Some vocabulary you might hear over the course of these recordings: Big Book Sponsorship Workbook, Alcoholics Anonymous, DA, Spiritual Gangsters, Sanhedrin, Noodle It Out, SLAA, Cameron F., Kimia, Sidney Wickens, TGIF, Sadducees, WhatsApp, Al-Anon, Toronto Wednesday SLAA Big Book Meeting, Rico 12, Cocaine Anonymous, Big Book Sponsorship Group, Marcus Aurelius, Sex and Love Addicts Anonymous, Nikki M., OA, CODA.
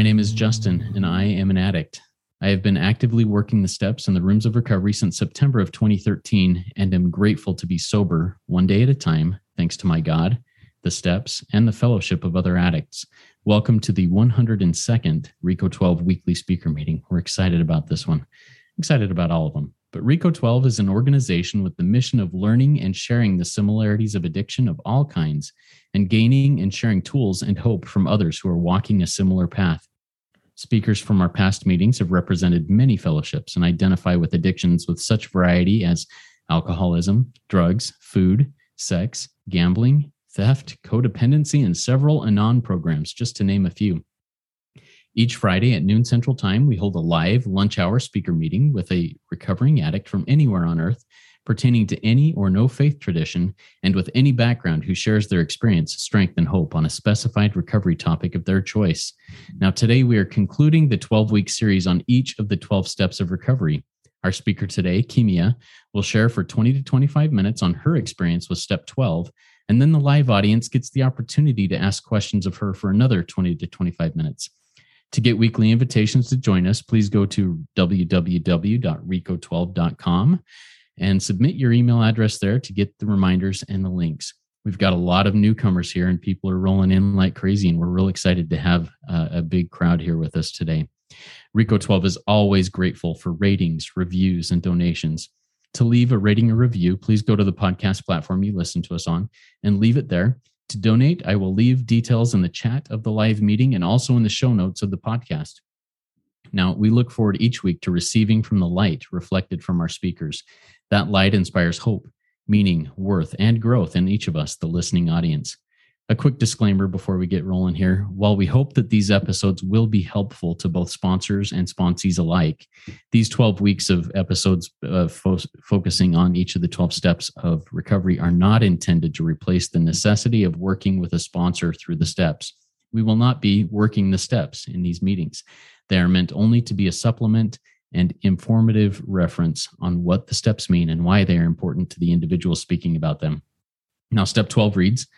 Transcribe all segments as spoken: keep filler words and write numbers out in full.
My name is Justin, and I am an addict. I have been actively working the steps in the rooms of recovery since September of twenty thirteen, and am grateful to be sober one day at a time, thanks to my God, the steps, and the fellowship of other addicts. Welcome to the one hundred second Rico twelve weekly speaker meeting. We're excited about this one. Excited about all of them. But Rico twelve is an organization with the mission of learning and sharing the similarities of addiction of all kinds, and gaining and sharing tools and hope from others who are walking a similar path. Speakers from our past meetings have represented many fellowships and identify with addictions with such variety as alcoholism, drugs, food, sex, gambling, theft, codependency, and several Anon programs, just to name a few. Each Friday at noon Central Time, we hold a live lunch hour speaker meeting with a recovering addict from anywhere on earth pertaining to any or no faith tradition and with any background who shares their experience, strength, and hope on a specified recovery topic of their choice. Now, today we are concluding the twelve-week series on each of the twelve steps of recovery. Our speaker today, Kimia, will share for twenty to twenty-five minutes on her experience with step twelve, and then the live audience gets the opportunity to ask questions of her for another twenty to twenty-five minutes. To get weekly invitations to join us, please go to w w w dot rico twelve dot com and submit your email address there to get the reminders and the links. We've got a lot of newcomers here, and people are rolling in like crazy, and we're real excited to have uh, a big crowd here with us today. Rico twelve is always grateful for ratings, reviews, and donations. To leave a rating or review, please go to the podcast platform you listen to us on and leave it there. To donate, I will leave details in the chat of the live meeting and also in the show notes of the podcast. Now, we look forward each week to receiving from the light reflected from our speakers. That light inspires hope, meaning, worth, and growth in each of us, the listening audience. A quick disclaimer before we get rolling here. While we hope that these episodes will be helpful to both sponsors and sponsees alike, these twelve weeks of episodes uh, fo- focusing on each of the twelve steps of recovery are not intended to replace the necessity of working with a sponsor through the steps. We will not be working the steps in these meetings. They are meant only to be a supplement and informative reference on what the steps mean and why they are important to the individual speaking about them. Now, step twelve reads,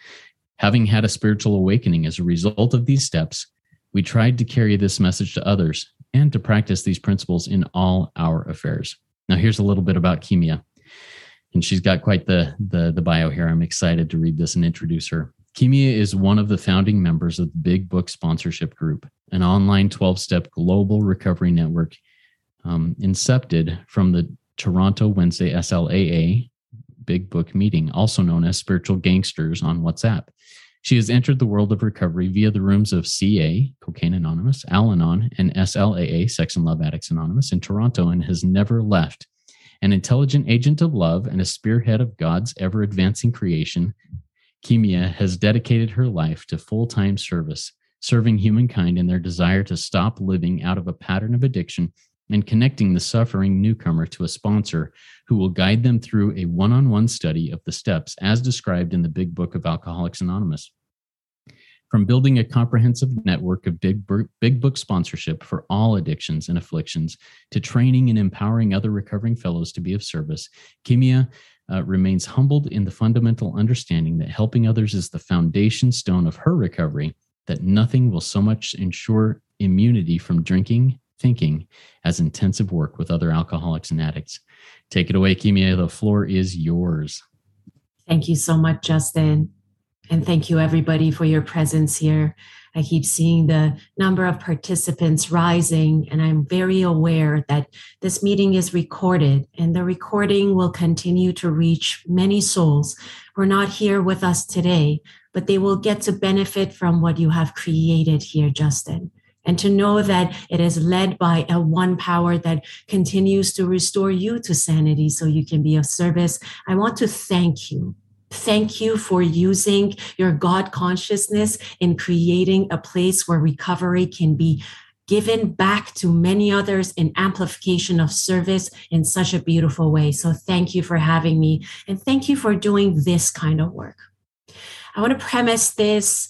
having had a spiritual awakening as a result of these steps, we tried to carry this message to others and to practice these principles in all our affairs. Now, here's a little bit about Kimia. And she's got quite the, the, the bio here. I'm excited to read this and introduce her. Kimia is one of the founding members of the Big Book Sponsorship Group, an online twelve-step global recovery network um, incepted from the Toronto Wednesday S L A A Big Book Meeting, also known as Spiritual Gangsters on WhatsApp. She has entered the world of recovery via the rooms of C A, Cocaine Anonymous, Al-Anon, and S L A A, Sex and Love Addicts Anonymous, in Toronto, and has never left. An intelligent agent of love and a spearhead of God's ever-advancing creation, Kimia has dedicated her life to full-time service, serving humankind in their desire to stop living out of a pattern of addiction and connecting the suffering newcomer to a sponsor who will guide them through a one-on-one study of the steps as described in the Big Book of Alcoholics Anonymous. From building a comprehensive network of Big Book, Big Book sponsorship for all addictions and afflictions to training and empowering other recovering fellows to be of service, Kimia uh, remains humbled in the fundamental understanding that helping others is the foundation stone of her recovery, that nothing will so much ensure immunity from drinking, thinking as intensive work with other alcoholics and addicts. Take it away, Kimia. The floor is yours. Thank you so much, Justin. And thank you, everybody, for your presence here. I keep seeing the number of participants rising, and I'm very aware that this meeting is recorded, and the recording will continue to reach many souls who are not here with us today, but they will get to benefit from what you have created here, Justin. And to know that it is led by a one power that continues to restore you to sanity so you can be of service. I want to thank you. Thank you for using your God consciousness in creating a place where recovery can be given back to many others in amplification of service in such a beautiful way. So thank you for having me. And thank you for doing this kind of work. I want to premise this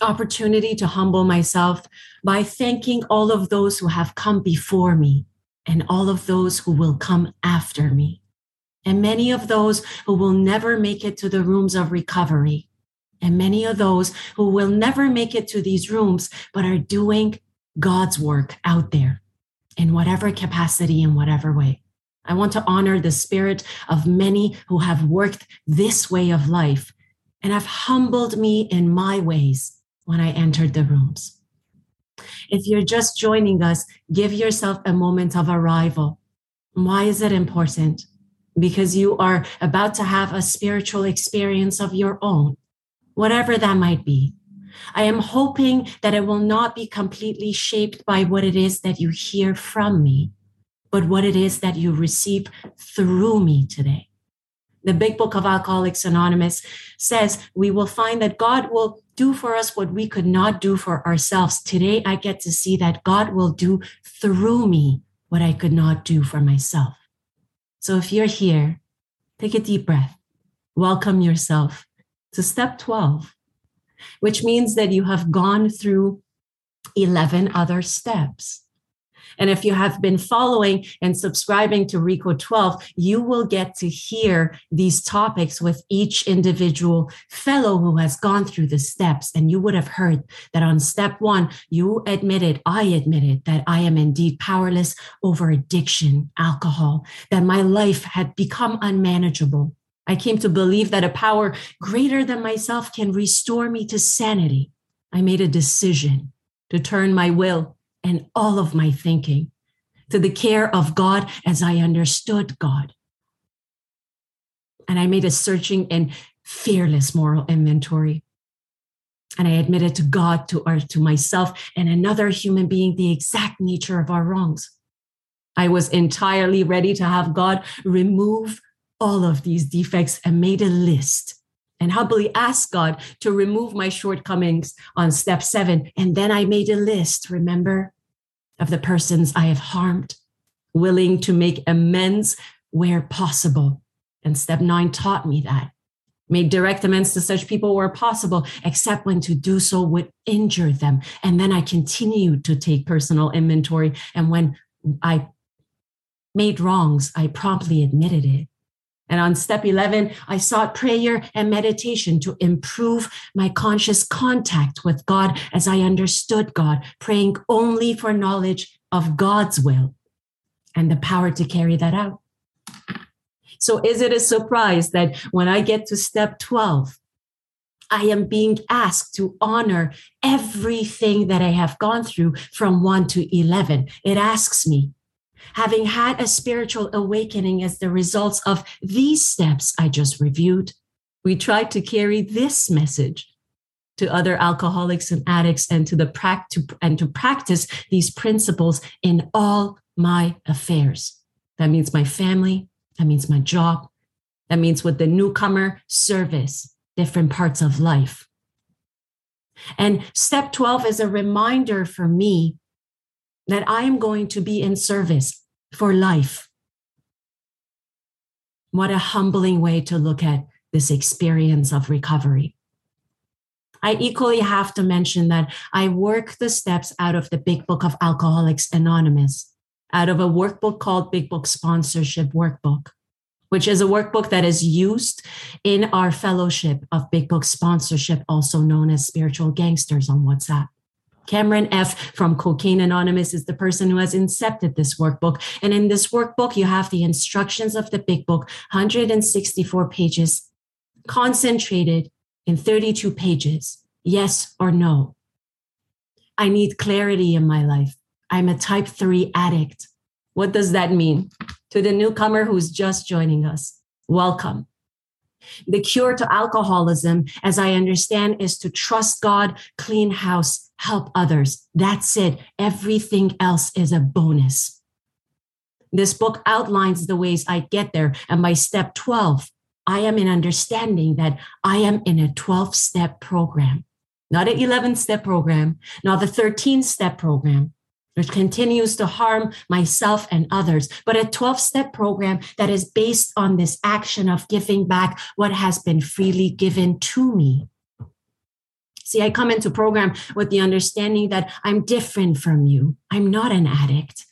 opportunity to humble myself by thanking all of those who have come before me and all of those who will come after me, and many of those who will never make it to the rooms of recovery, and many of those who will never make it to these rooms, but are doing God's work out there in whatever capacity, in whatever way. I want to honor the spirit of many who have worked this way of life and have humbled me in my ways when I entered the rooms. If you're just joining us, give yourself a moment of arrival. Why is it important? Because you are about to have a spiritual experience of your own, whatever that might be. I am hoping that it will not be completely shaped by what it is that you hear from me, but what it is that you receive through me today. The Big Book of Alcoholics Anonymous says we will find that God will do for us what we could not do for ourselves. Today, I get to see that God will do through me what I could not do for myself. So if you're here, take a deep breath. Welcome yourself to step twelve, which means that you have gone through eleven other steps. And if you have been following and subscribing to Rico twelve, you will get to hear these topics with each individual fellow who has gone through the steps. And you would have heard that on step one, you admitted, I admitted that I am indeed powerless over addiction, alcohol, that my life had become unmanageable. I came to believe that a power greater than myself can restore me to sanity. I made a decision to turn my will and all of my thinking to the care of God as I understood God. And I made a searching and fearless moral inventory. And I admitted to God, to, our, to myself, and another human being the exact nature of our wrongs. I was entirely ready to have God remove all of these defects and made a list and humbly asked God to remove my shortcomings on step seven. And then I made a list, remember, of the persons I have harmed, willing to make amends where possible. And step nine taught me that. Made direct amends to such people where possible, except when to do so would injure them. And then I continued to take personal inventory. And when I made wrongs, I promptly admitted it. And on step eleven, I sought prayer and meditation to improve my conscious contact with God as I understood God, praying only for knowledge of God's will and the power to carry that out. So is it a surprise that when I get to step twelve, I am being asked to honor everything that I have gone through from one to eleven? It asks me, having had a spiritual awakening as the results of these steps I just reviewed, we tried to carry this message to other alcoholics and addicts and to the pract- and to practice these principles in all my affairs. That means my family. That means my job. That means with the newcomer service, different parts of life. And step twelve is a reminder for me that I am going to be in service for life. What a humbling way to look at this experience of recovery. I equally have to mention that I work the steps out of the Big Book of Alcoholics Anonymous, out of a workbook called Big Book Sponsorship Workbook, which is a workbook that is used in our fellowship of Big Book Sponsorship, also known as Spiritual Gangsters on WhatsApp. Cameron F. from Cocaine Anonymous is the person who has incepted this workbook. And in this workbook, you have the instructions of the Big Book, one hundred sixty-four pages, concentrated in thirty-two pages, yes or no. I need clarity in my life. I'm a type three addict. What does that mean? To the newcomer who's just joining us, welcome. The cure to alcoholism, as I understand, is to trust God, clean house, help others. That's it. Everything else is a bonus. This book outlines the ways I get there. And by step twelve, I am in understanding that I am in a twelve-step program, not an eleven-step program, not a thirteen-step program, which continues to harm myself and others, but a twelve-step program that is based on this action of giving back what has been freely given to me. See, I come into program with the understanding that I'm different from you. I'm not an addict.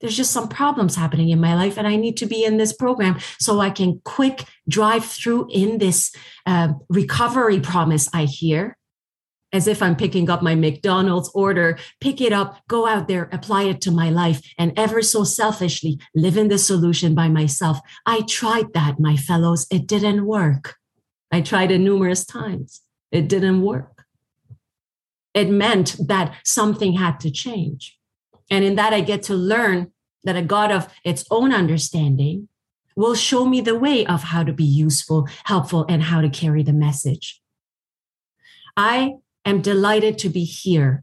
There's just some problems happening in my life and I need to be in this program so I can quick drive through in this uh, recovery promise I hear, as if I'm picking up my McDonald's order, pick it up, go out there, apply it to my life, and ever so selfishly live in the solution by myself. I tried that, my fellows. It didn't work. I tried it numerous times. It didn't work. It meant that something had to change. And in that, I get to learn that a God of its own understanding will show me the way of how to be useful, helpful, and how to carry the message. I am delighted to be here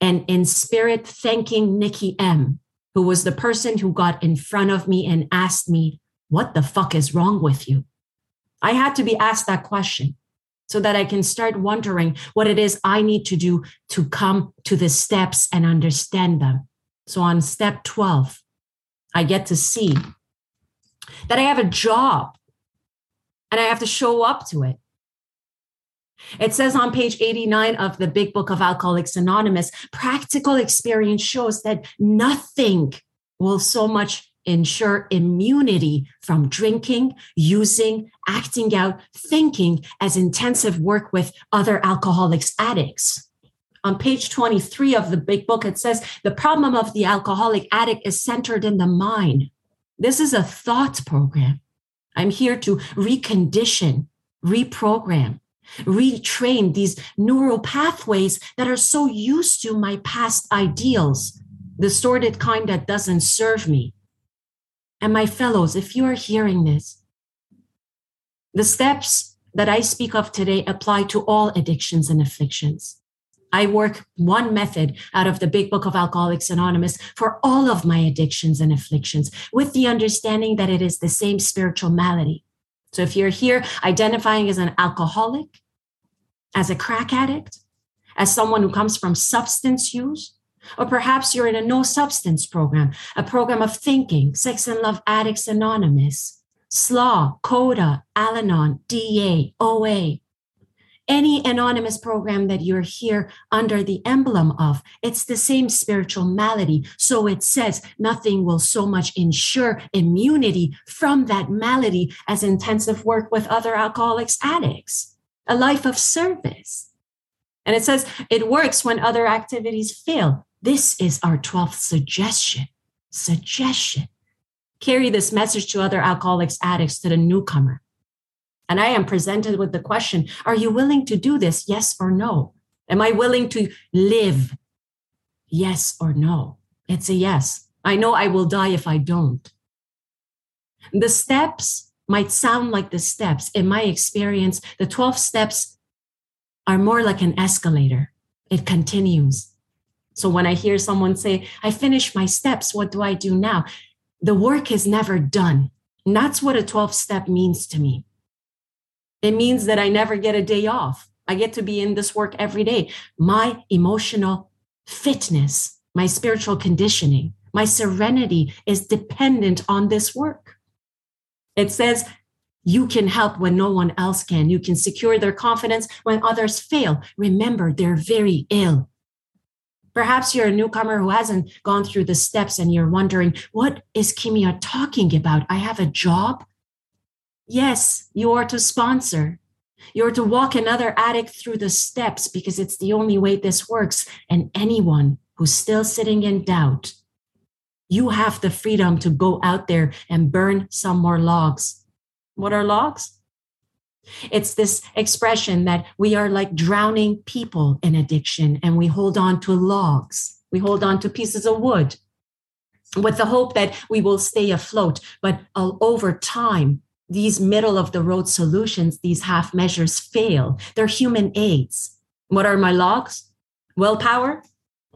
and in spirit thanking Nikki M., who was the person who got in front of me and asked me, what the fuck is wrong with you? I had to be asked that question so that I can start wondering what it is I need to do to come to the steps and understand them. So on step twelve, I get to see that I have a job and I have to show up to it. It says on page eighty-nine of the Big Book of Alcoholics Anonymous, practical experience shows that nothing will so much ensure immunity from drinking, using, acting out, thinking as intensive work with other alcoholics addicts. On page twenty-three of the Big Book, it says the problem of the alcoholic addict is centered in the mind. This is a thought program. I'm here to recondition, reprogram, retrain these neural pathways that are so used to my past ideals, the sordid kind that doesn't serve me. And my fellows, if you are hearing this, the steps that I speak of today apply to all addictions and afflictions. I work one method out of the Big Book of Alcoholics Anonymous for all of my addictions and afflictions, with the understanding that it is the same spiritual malady. So if you're here identifying as an alcoholic, as a crack addict, as someone who comes from substance use, or perhaps you're in a no substance program, a program of thinking, Sex and Love Addicts Anonymous, S L A A, CODA, Al-Anon, D A, O A, any anonymous program that you're here under the emblem of, it's the same spiritual malady. So it says nothing will so much ensure immunity from that malady as intensive work with other alcoholics addicts, a life of service. And it says it works when other activities fail. This is our twelfth suggestion. Suggestion. Carry this message to other alcoholics addicts, to the newcomer. And I am presented with the question, are you willing to do this? Yes or no? Am I willing to live? Yes or no? It's a yes. I know I will die if I don't. The steps might sound like the steps. In my experience, the twelve steps are more like an escalator. It continues. So when I hear someone say, I finished my steps, what do I do now? The work is never done. And that's what a twelve-step means to me. It means that I never get a day off. I get to be in this work every day. My emotional fitness, my spiritual conditioning, my serenity is dependent on this work. It says you can help when no one else can. You can secure their confidence when others fail. Remember, they're very ill. Perhaps you're a newcomer who hasn't gone through the steps and you're wondering, what is Kimia talking about? I have a job. Yes, you are to sponsor. You are to walk another addict through the steps because it's the only way this works. And anyone who's still sitting in doubt, you have the freedom to go out there and burn some more logs. What are logs? It's this expression that we are like drowning people in addiction and we hold on to logs. We hold on to pieces of wood with the hope that we will stay afloat. But over time, these middle-of-the-road solutions, these half measures fail. They're human aids. What are my logs? Willpower,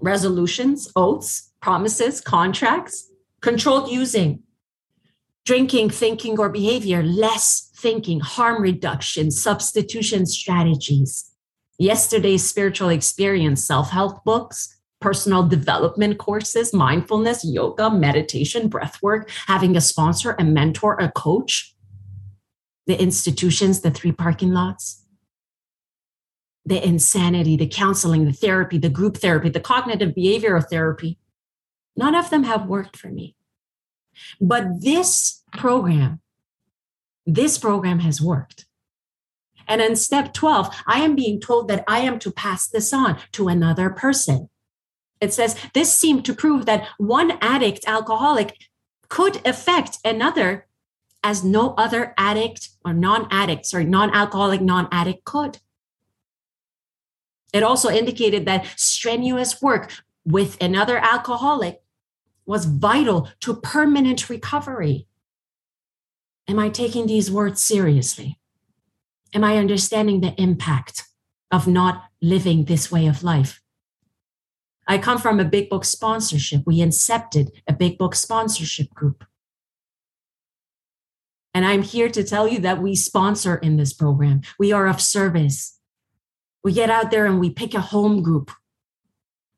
resolutions, oaths, promises, contracts, controlled using, drinking, thinking, or behavior, less thinking, harm reduction, substitution strategies, yesterday's spiritual experience, self-help books, personal development courses, mindfulness, yoga, meditation, breathwork, having a sponsor, a mentor, a coach, the institutions, the three parking lots, the insanity, the counseling, the therapy, the group therapy, the cognitive behavioral therapy, None of them have worked for me. But this program, this program has worked. And in step twelve, I am being told that I am to pass this on to another person. It says, this seemed to prove that one addict alcoholic could affect another as no other addict or non-addict, sorry, non-alcoholic, non-addict could. It also indicated that strenuous work with another alcoholic was vital to permanent recovery. Am I taking these words seriously? Am I understanding the impact of not living this way of life? I come from a Big Book sponsorship. We incepted a Big Book sponsorship group. And I'm here to tell you that we sponsor in this program. We are of service. We get out there and we pick a home group.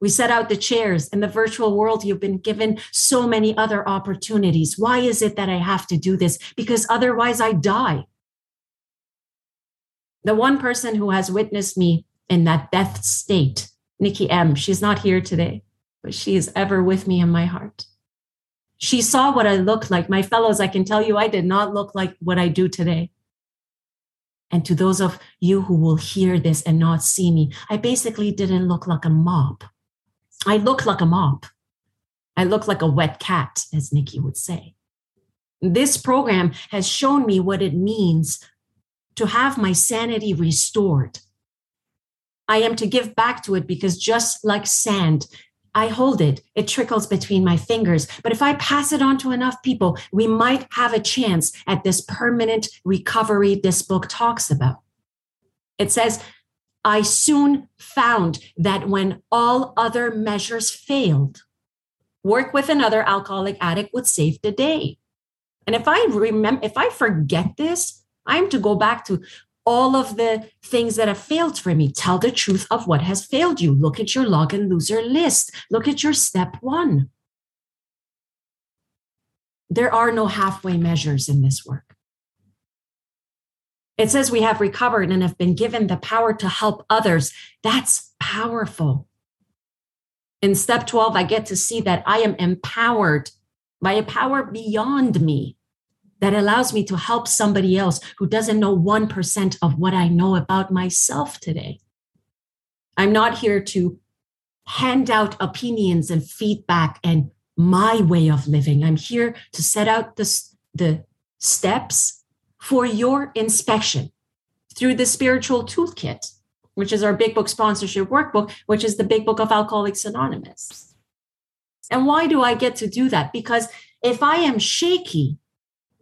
We set out the chairs. In the virtual world, you've been given so many other opportunities. Why is it that I have to do this? Because otherwise I die. The one person who has witnessed me in that death state, Nikki M., she's not here today, but she is ever with me in my heart. She saw what I looked like. My fellows, I can tell you, I did not look like what I do today. And to those of you who will hear this and not see me, I basically didn't look like a mop. I looked like a mop. I looked like a wet cat, as Nikki would say. This program has shown me what it means to have my sanity restored. I am to give back to it because just like sand, I hold it. It trickles between my fingers. But if I pass it on to enough people, we might have a chance at this permanent recovery this book talks about. It says, I soon found that when all other measures failed, work with another alcoholic addict would save the day. And if I remember, if I forget this, I'm to go back to all of the things that have failed for me. Tell the truth of what has failed you. Look at your log and loser list. Look at your step one. There are no halfway measures in this work. It says we have recovered and have been given the power to help others. That's powerful. In step twelve, I get to see that I am empowered by a power beyond me that allows me to help somebody else who doesn't know one percent of what I know about myself today. I'm not here to hand out opinions and feedback and my way of living. I'm here to set out the, the steps for your inspection through the Spiritual Toolkit, which is our Big Book Sponsorship Workbook, which is the Big Book of Alcoholics Anonymous. And why do I get to do that? Because if I am shaky,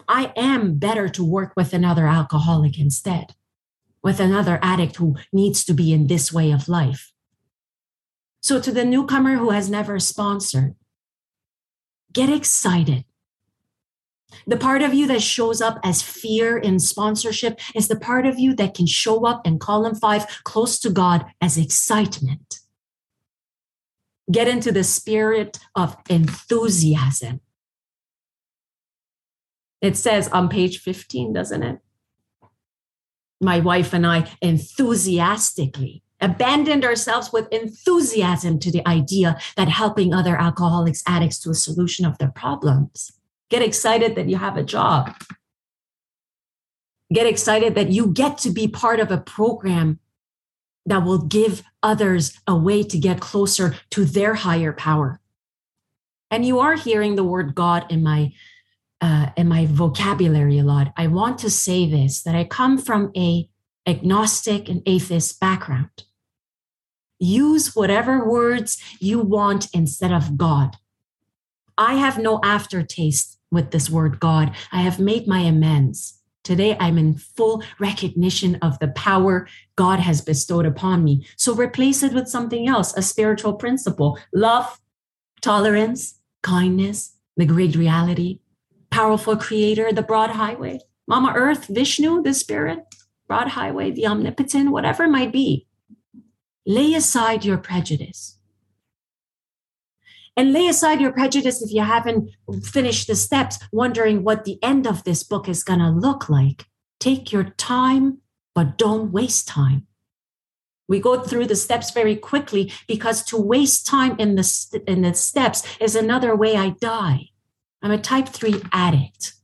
I am better to work with another alcoholic instead, with another addict who needs to be in this way of life. So to the newcomer who has never sponsored, get excited. The part of you that shows up as fear in sponsorship is the part of you that can show up in column five, close to God, as excitement. Get into the spirit of enthusiasm. It says on page fifteen, doesn't it? My wife and I enthusiastically abandoned ourselves with enthusiasm to the idea that helping other alcoholics, addicts to a solution of their problems. Get excited that you have a job. Get excited that you get to be part of a program that will give others a way to get closer to their higher power. And you are hearing the word God in my Uh, in my vocabulary a lot. I want to say this, that I come from a agnostic and atheist background. Use whatever words you want instead of God. I have no aftertaste with this word God. I have made my amends. Today, I'm in full recognition of the power God has bestowed upon me. So replace it with something else, a spiritual principle, love, tolerance, kindness, the great reality. Powerful creator, the broad highway, Mama Earth, Vishnu, the spirit, broad highway, the omnipotent, whatever it might be. Lay aside your prejudice. And lay aside your prejudice if you haven't finished the steps, wondering what the end of this book is going to look like. Take your time, but don't waste time. We go through the steps very quickly because to waste time in the, st- in the steps is another way I die. I'm a type three addict.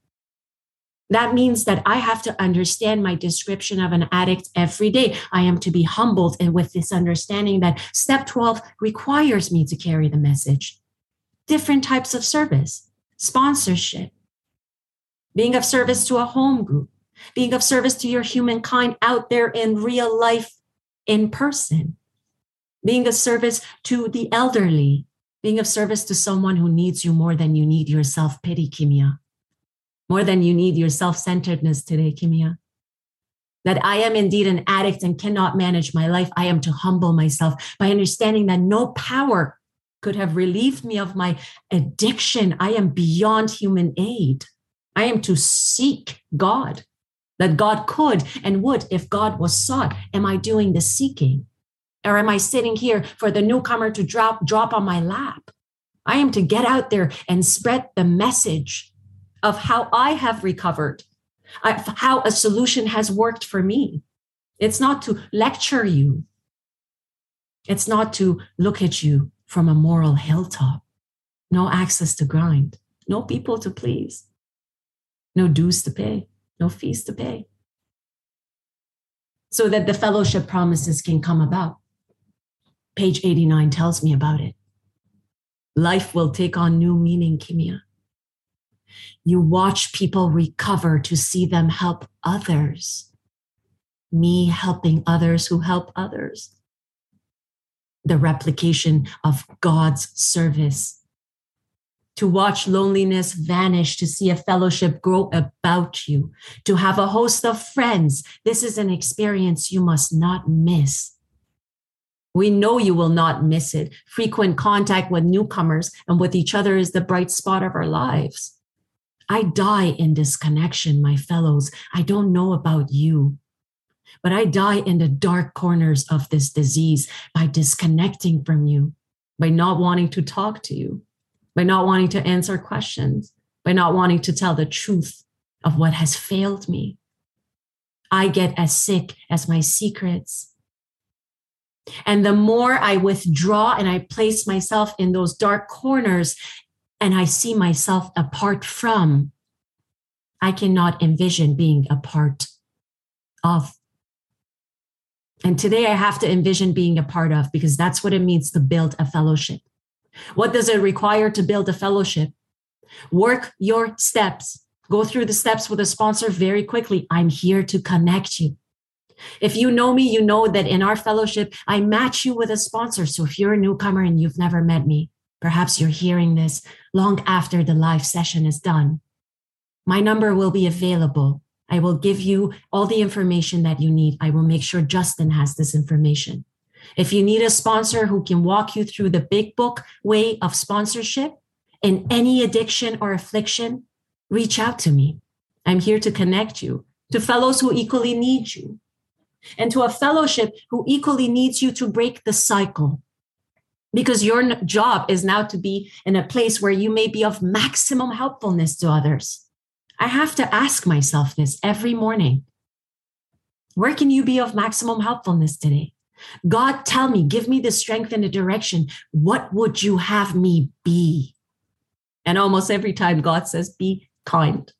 That means that I have to understand my description of an addict every day. I am to be humbled and with this understanding that step twelve requires me to carry the message. Different types of service, sponsorship, being of service to a home group, being of service to your humankind out there in real life, in person, being of service to the elderly, being of service to someone who needs you more than you need your self-pity, Kimia. More than you need your self-centeredness today, Kimia. That I am indeed an addict and cannot manage my life. I am to humble myself by understanding that no power could have relieved me of my addiction. I am beyond human aid. I am to seek God, that God could and would if God was sought. Am I doing the seeking? Or am I sitting here for the newcomer to drop, drop on my lap? I am to get out there and spread the message of how I have recovered, how a solution has worked for me. It's not to lecture you. It's not to look at you from a moral hilltop. No access to grind. No people to please. No dues to pay. No fees to pay. So that the fellowship promises can come about. Page eighty-nine tells me about it. Life will take on new meaning, Kimia. You watch people recover to see them help others. Me helping others who help others. The replication of God's service. To watch loneliness vanish, to see a fellowship grow about you, to have a host of friends. This is an experience you must not miss. We know you will not miss it. Frequent contact with newcomers and with each other is the bright spot of our lives. I die in disconnection, my fellows. I don't know about you, but I die in the dark corners of this disease by disconnecting from you, by not wanting to talk to you, by not wanting to answer questions, by not wanting to tell the truth of what has failed me. I get as sick as my secrets. And the more I withdraw and I place myself in those dark corners, and I see myself apart from, I cannot envision being a part of. And today I have to envision being a part of because that's what it means to build a fellowship. What does it require to build a fellowship? Work your steps. Go through the steps with a sponsor very quickly. I'm here to connect you. If you know me, you know that in our fellowship, I match you with a sponsor. So if you're a newcomer and you've never met me, perhaps you're hearing this long after the live session is done. My number will be available. I will give you all the information that you need. I will make sure Justin has this information. If you need a sponsor who can walk you through the big book way of sponsorship in any addiction or affliction, reach out to me. I'm here to connect you to fellows who equally need you and to a fellowship who equally needs you to break the cycle. Because your job is now to be in a place where you may be of maximum helpfulness to others. I have to ask myself this every morning. Where can you be of maximum helpfulness today? God, tell me, give me the strength and the direction. What would you have me be? And almost every time God says, be kind,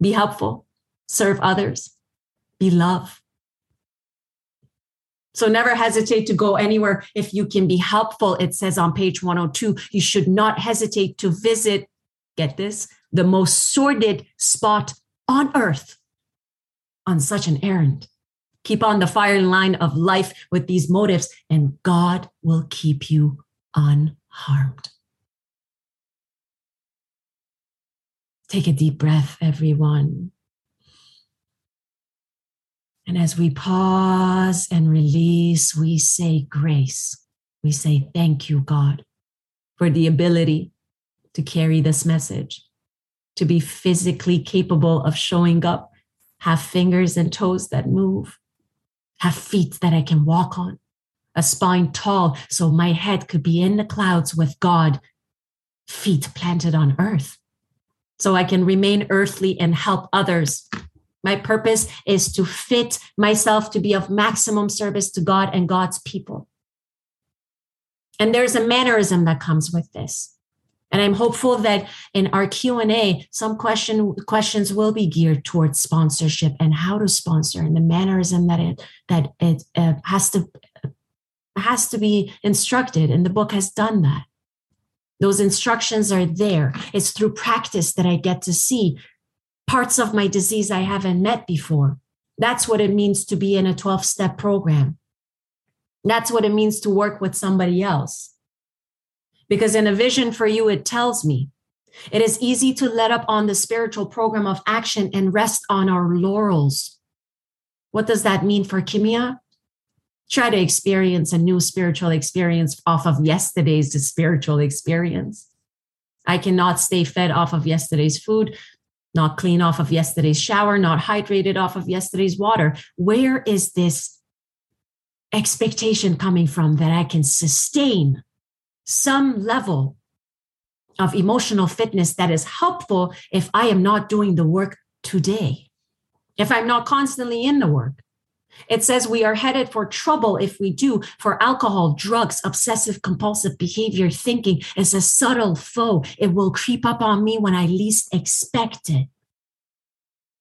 be helpful, serve others, be love. So never hesitate to go anywhere if you can be helpful. It says on page one oh two, you should not hesitate to visit, get this, the most sordid spot on earth on such an errand. Keep on the firing line of life with these motives, and God will keep you unharmed. Take a deep breath, everyone. And as we pause and release, we say grace. We say, thank you, God, for the ability to carry this message, to be physically capable of showing up, have fingers and toes that move, have feet that I can walk on, a spine tall so my head could be in the clouds with God, feet planted on earth, so I can remain earthly and help others My purpose is to fit myself to be of maximum service to God and God's people. And there's a mannerism that comes with this. And I'm hopeful that in our Q and A, some question, questions will be geared towards sponsorship and how to sponsor and the mannerism that it that it uh, has to has to be instructed. And the book has done that. Those instructions are there. It's through practice that I get to see parts of my disease I haven't met before. That's what it means to be in a twelve-step program. That's what it means to work with somebody else. Because in A Vision for You, it tells me, it is easy to let up on the spiritual program of action and rest on our laurels. What does that mean for Kimia? Try to experience a new spiritual experience off of yesterday's spiritual experience. I cannot stay fed off of yesterday's food, not clean off of yesterday's shower, not hydrated off of yesterday's water. Where is this expectation coming from that I can sustain some level of emotional fitness that is helpful if I am not doing the work today, if I'm not constantly in the work? It says we are headed for trouble if we do, for alcohol, drugs, obsessive compulsive behavior, thinking is a subtle foe. It will creep up on me when I least expect it.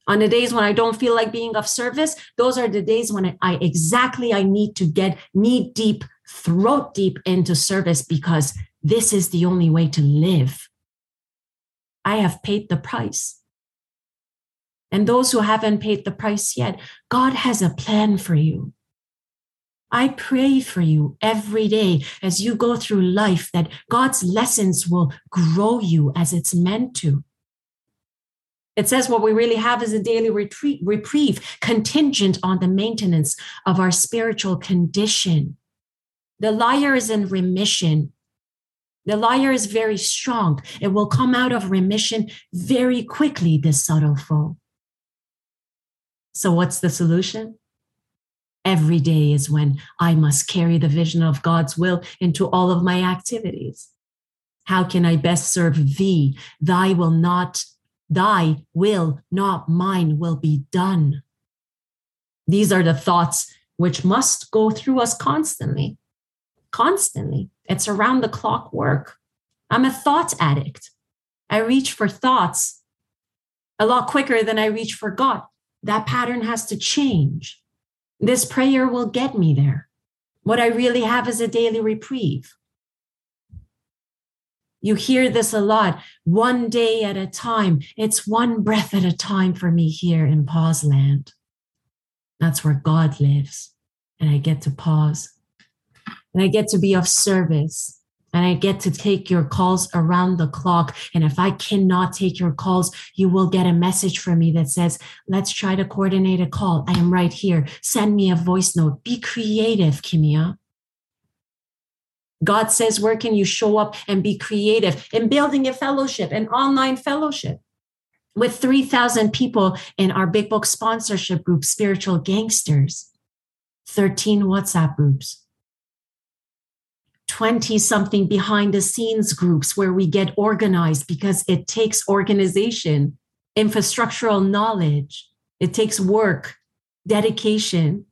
On the days when I don't feel like being of service, those are the days when I, I exactly I need to get knee deep, throat deep into service, because this is the only way to live. I have paid the price. And those who haven't paid the price yet, God has a plan for you. I pray for you every day as you go through life that God's lessons will grow you as it's meant to. It says what we really have is a daily retreat, reprieve contingent on the maintenance of our spiritual condition. The liar is in remission. The liar is very strong. It will come out of remission very quickly, this subtle foe. So what's the solution? Every day is when I must carry the vision of God's will into all of my activities. How can I best serve thee? Thy will not, thy will, not mine, will be done. These are the thoughts which must go through us constantly. Constantly. It's around the clock work. I'm a thought addict. I reach for thoughts a lot quicker than I reach for God. That pattern has to change. This prayer will get me there. What I really have is a daily reprieve. You hear this a lot, one day at a time. It's one breath at a time for me here in Pause Land. That's where God lives. And I get to pause. And I get to be of service. And I get to take your calls around the clock. And if I cannot take your calls, you will get a message from me that says, let's try to coordinate a call. I am right here. Send me a voice note. Be creative, Kimia. God says, where can you show up and be creative in building a fellowship, an online fellowship with three thousand people in our Big Book Sponsorship Group, Spiritual Gangsters, thirteen WhatsApp groups, twenty-something behind-the-scenes groups where we get organized, because it takes organization, infrastructural knowledge. It takes work, dedication,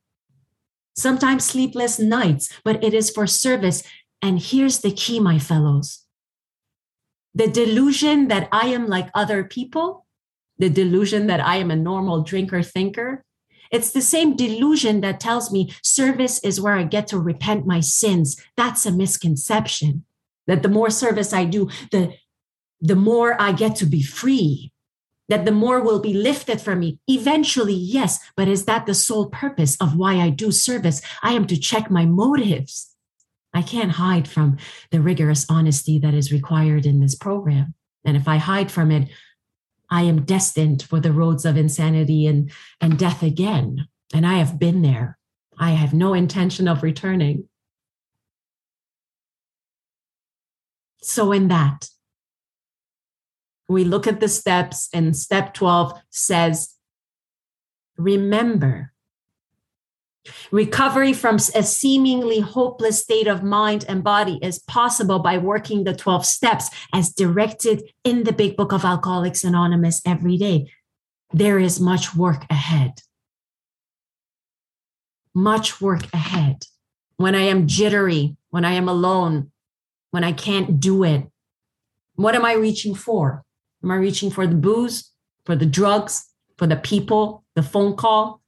sometimes sleepless nights, but it is for service. And here's the key, my fellows. The delusion that I am like other people, the delusion that I am a normal drinker thinker, it's the same delusion that tells me service is where I get to repent my sins. That's a misconception, that the more service I do, the, the more I get to be free, that the more will be lifted from me. Eventually, yes, but is that the sole purpose of why I do service? I am to check my motives. I can't hide from the rigorous honesty that is required in this program. And if I hide from it, I am destined for the roads of insanity and, and death again. And I have been there. I have no intention of returning. So in that, we look at the steps, and step twelve says, remember, recovery from a seemingly hopeless state of mind and body is possible by working the twelve steps as directed in the Big Book of Alcoholics Anonymous every day. there is much work ahead. Much work ahead. When I am jittery, when I am alone, when I can't do it, what am I reaching for? Am I reaching for the booze, for the drugs, for the people, the phone call,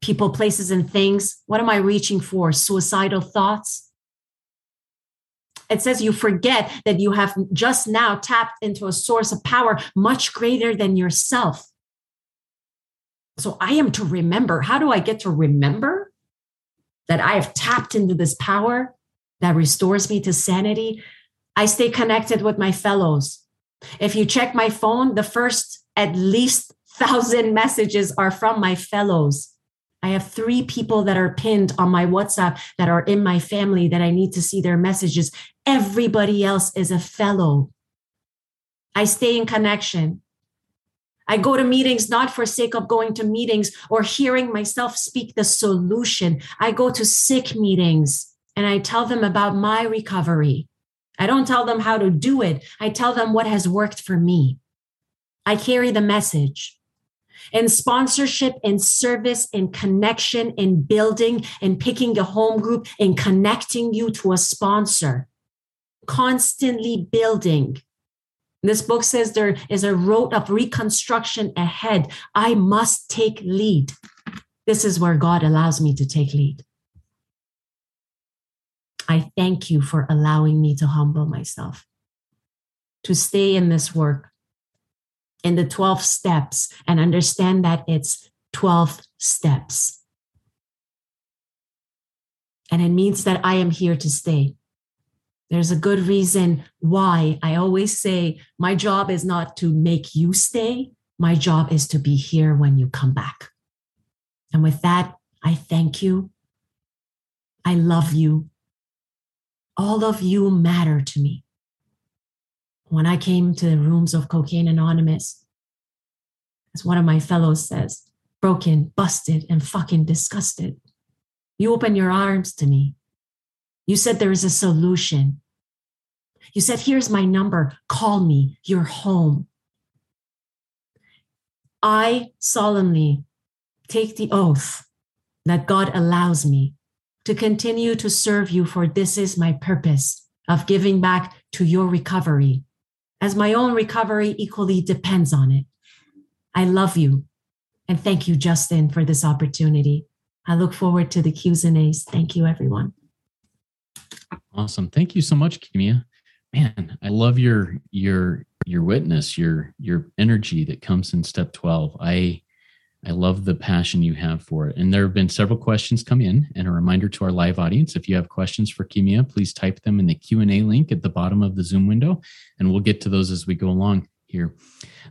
people, places, and things? What am I reaching for? Suicidal thoughts? It says you forget that you have just now tapped into a source of power much greater than yourself. So I am to remember. How do I get to remember that I have tapped into this power that restores me to sanity? I stay connected with my fellows. If you check my phone, the first at least thousand messages are from my fellows. I have three people that are pinned on my WhatsApp that are in my family that I need to see their messages. Everybody else is a fellow. I stay in connection. I go to meetings not for sake of going to meetings or hearing myself speak the solution. I go to sick meetings and I tell them about my recovery. I don't tell them how to do it. I tell them what has worked for me. I carry the message. In sponsorship, in service, in connection, in building, in picking a home group, in connecting you to a sponsor. Constantly building. This book says there is a road of reconstruction ahead. I must take lead. This is where God allows me to take lead. I thank you for allowing me to humble myself, to stay in this work, in the twelve steps, and understand that it's twelve steps. And it means that I am here to stay. There's a good reason why I always say my job is not to make you stay. My job is to be here when you come back. And with that, I thank you. I love you. All of you matter to me. When I came to the rooms of Cocaine Anonymous, as one of my fellows says, broken, busted, and fucking disgusted. You opened your arms to me. You said there is a solution. You said, here's my number. Call me. You're home. I solemnly take the oath that God allows me to continue to serve you, for this is my purpose of giving back to your recovery, as my own recovery equally depends on it. I love you. And thank you, Justin, for this opportunity. I look forward to the Q's and A's. Thank you, everyone. Awesome. Thank you so much, Kimia. Man, I love your your your witness, your your energy that comes in step twelve. I I love the passion you have for it. And there have been several questions come in, and a reminder to our live audience, if you have questions for Kimia, please type them in the Q and A link at the bottom of the Zoom window, and we'll get to those as we go along here.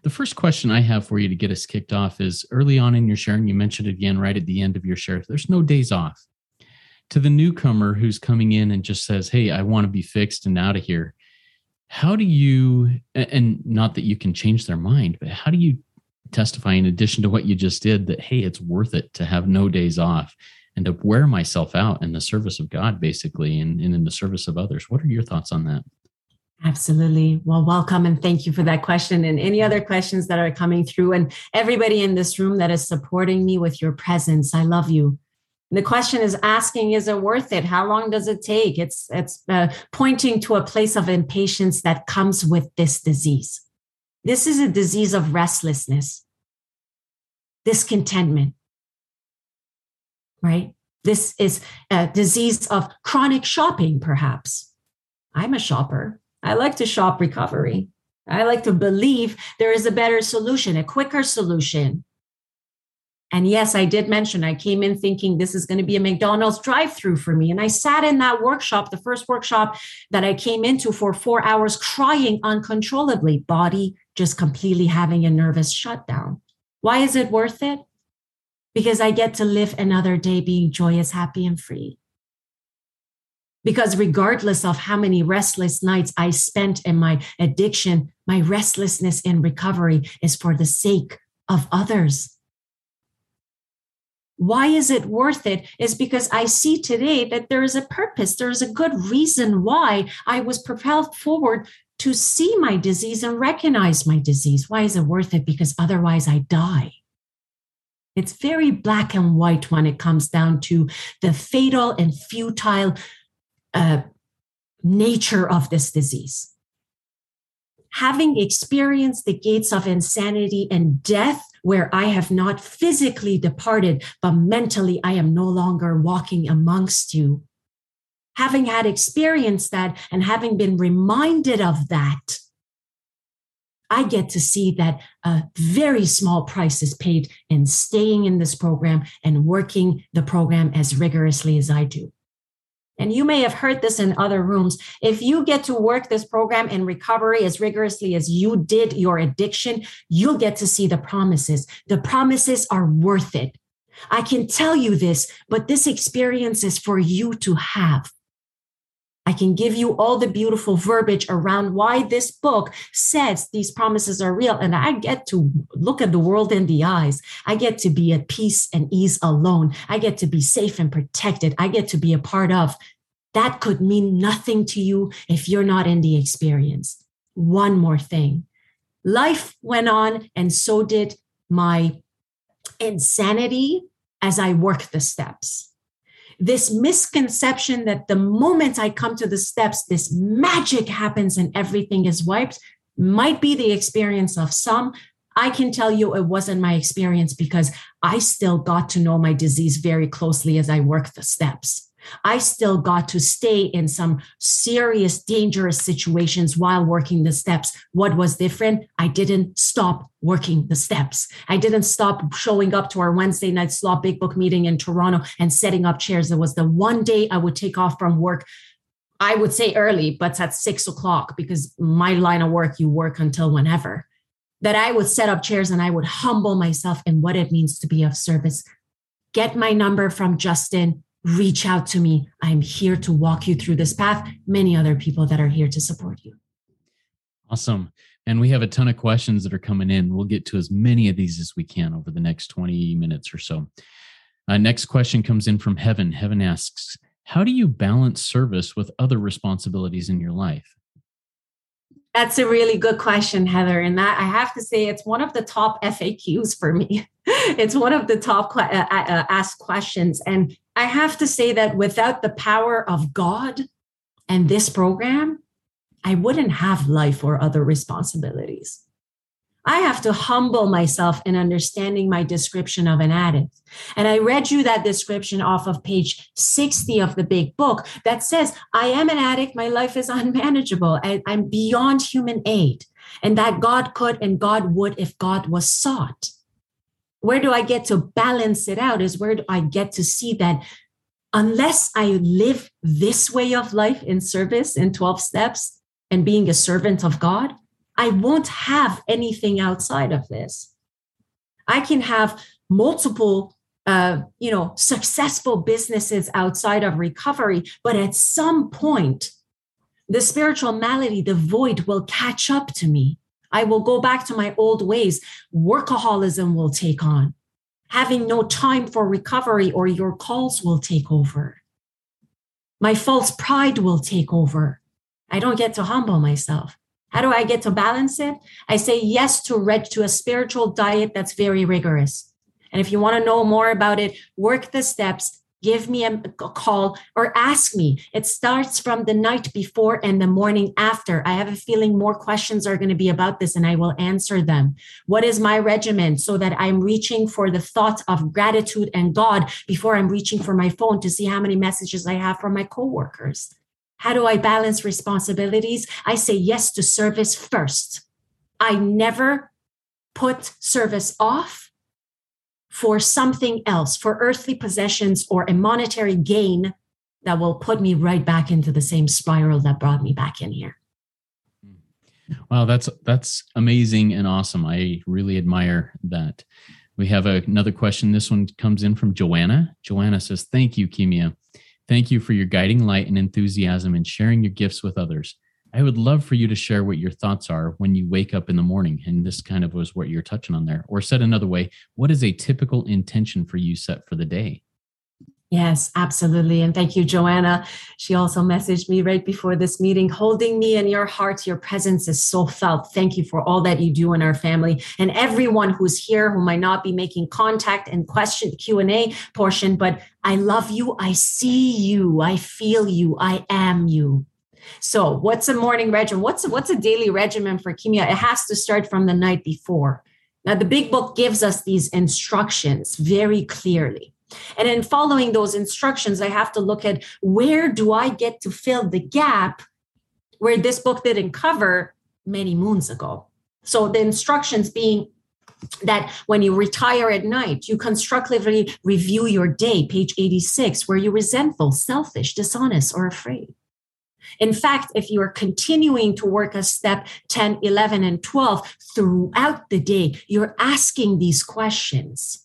The first question I have for you to get us kicked off is, early on in your sharing, you mentioned again right at the end of your share, there's no days off. To the newcomer who's coming in and just says, hey, I want to be fixed and out of here, how do you, and not that you can change their mind, but how do you testify, in addition to what you just did, that, hey, it's worth it to have no days off and to wear myself out in the service of God, basically, and, and in the service of others? What are your thoughts on that? Absolutely. Well, welcome. And thank you for that question and any other questions that are coming through, and everybody in this room that is supporting me with your presence. I love you. And the question is asking, is it worth it? How long does it take? It's, it's uh, pointing to a place of impatience that comes with this disease. This is a disease of restlessness, discontentment, right? This is a disease of chronic shopping, perhaps. I'm a shopper. I like to shop recovery. I like to believe there is a better solution, a quicker solution. And yes, I did mention I came in thinking this is going to be a McDonald's drive-through for me. And I sat in that workshop, the first workshop that I came into, for four hours crying uncontrollably, body just completely having a nervous shutdown. Why is it worth it? Because I get to live another day being joyous, happy, and free. Because regardless of how many restless nights I spent in my addiction, my restlessness in recovery is for the sake of others. Why is it worth it? Is because I see today that there is a purpose. There is a good reason why I was propelled forward to see my disease and recognize my disease. Why is it worth it? Because otherwise I die. It's very black and white when it comes down to the fatal and futile uh, nature of this disease. Having experienced the gates of insanity and death, where I have not physically departed, but mentally I am no longer walking amongst you. Having had experienced that and having been reminded of that, I get to see that a very small price is paid in staying in this program and working the program as rigorously as I do. And you may have heard this in other rooms. If you get to work this program in recovery as rigorously as you did your addiction, you'll get to see the promises. The promises are worth it. I can tell you this, but this experience is for you to have. I can give you all the beautiful verbiage around why this book says these promises are real. And I get to look at the world in the eyes. I get to be at peace and ease alone. I get to be safe and protected. I get to be a part of. That could mean nothing to you if you're not in the experience. One more thing. Life went on, and so did my insanity as I worked the steps. This misconception that the moment I come to the steps, this magic happens and everything is wiped might be the experience of some. I can tell you it wasn't my experience because I still got to know my disease very closely as I worked the steps. I still got to stay in some serious, dangerous situations while working the steps. What was different? I didn't stop working the steps. I didn't stop showing up to our Wednesday night S L A A Big Book meeting in Toronto and setting up chairs. It was the one day I would take off from work. I would say early, but it's at six o'clock because my line of work, you work until whenever, that I would set up chairs and I would humble myself in what it means to be of service. Get my number from Justin. Reach out to me. I'm here to walk you through this path. Many other people that are here to support you. Awesome. And we have a ton of questions that are coming in. We'll get to as many of these as we can over the next twenty minutes or so. Uh, next question comes in from Heaven. Heaven asks, how do you balance service with other responsibilities in your life? That's a really good question, Heather. And that, I have to say, it's one of the top F A Qs for me. It's one of the top uh, uh, asked questions. And I have to say that without the power of God and this program, I wouldn't have life or other responsibilities. I have to humble myself in understanding my description of an addict. And I read you that description off of page sixty of the big book that says, I am an addict. My life is unmanageable. I, I'm beyond human aid. And that God could and God would if God was sought. Where do I get to balance it out is where do I get to see that unless I live this way of life in service in twelve steps and being a servant of God, I won't have anything outside of this. I can have multiple, uh, you know, successful businesses outside of recovery, but at some point, the spiritual malady, the void will catch up to me. I will go back to my old ways. Workaholism will take on. Having no time for recovery or your calls will take over. My false pride will take over. I don't get to humble myself. How do I get to balance it? I say yes to read to a spiritual diet that's very rigorous. And if you want to know more about it, work the steps, give me a call or ask me. It starts from the night before and the morning after. I have a feeling more questions are going to be about this and I will answer them. What is my regimen so that I'm reaching for the thought of gratitude and God before I'm reaching for my phone to see how many messages I have from my coworkers? How do I balance responsibilities? I say yes to service first. I never put service off for something else, for earthly possessions or a monetary gain that will put me right back into the same spiral that brought me back in here. Wow, that's that's amazing and awesome. I really admire that. We have a, another question. This one comes in from Joanna. Joanna says, thank you, Kimia. Thank you for your guiding light and enthusiasm and sharing your gifts with others. I would love for you to share what your thoughts are when you wake up in the morning. And this kind of was what you're touching on there. Or said another way, what is a typical intention for you set for the day? Yes, absolutely. And thank you, Joanna. She also messaged me right before this meeting, holding me in your heart. Your presence is so felt. Thank you for all that you do in our family and everyone who's here who might not be making contact and question Q and A portion, but I love you. I see you. I feel you. I am you. So what's a morning regimen? What's a, what's a daily regimen for Kimia? It has to start from the night before. Now, the Big Book gives us these instructions very clearly. And in following those instructions, I have to look at where do I get to fill the gap where this book didn't cover many moons ago. So the instructions being that when you retire at night, you constructively review your day, page eighty-six, where you're resentful, selfish, dishonest, or afraid. In fact, if you are continuing to work a step ten, eleven, and twelve throughout the day, you're asking these questions.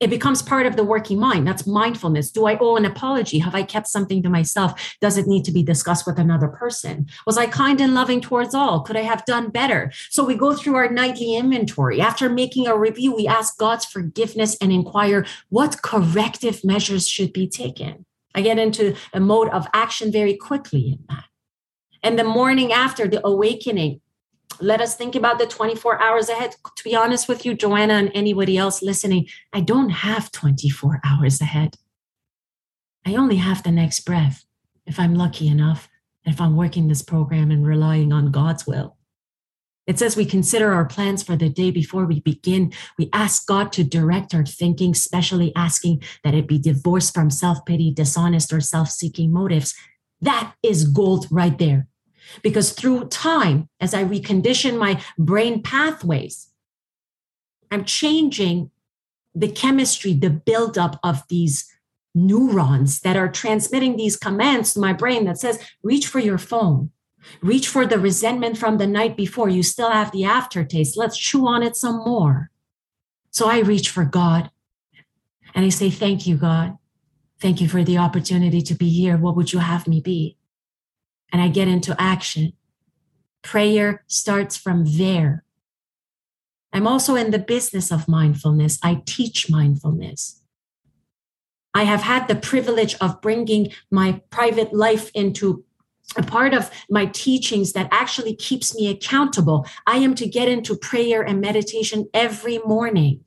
It becomes part of the working mind. That's mindfulness. Do I owe an apology? Have I kept something to myself? Does it need to be discussed with another person? Was I kind and loving towards all? Could I have done better? So we go through our nightly inventory. After making a review, we ask God's forgiveness and inquire what corrective measures should be taken. I get into a mode of action very quickly in that. And the morning after, the awakening, let us think about the twenty-four hours ahead. To be honest with you, Joanna and anybody else listening, I don't have twenty-four hours ahead. I only have the next breath, if I'm lucky enough, if I'm working this program and relying on God's will. It says we consider our plans for the day before we begin. We ask God to direct our thinking, especially asking that it be divorced from self-pity, dishonest, or self-seeking motives. That is gold right there. Because through time, as I recondition my brain pathways, I'm changing the chemistry, the buildup of these neurons that are transmitting these commands to my brain that says, reach for your phone, reach for the resentment from the night before. You still have the aftertaste. Let's chew on it some more. So I reach for God and I say, thank you, God. Thank you for the opportunity to be here. What would you have me be? And I get into action. Prayer starts from there. I'm also in the business of mindfulness. I teach mindfulness. I have had the privilege of bringing my private life into a part of my teachings that actually keeps me accountable. I am to get into prayer and meditation every morning.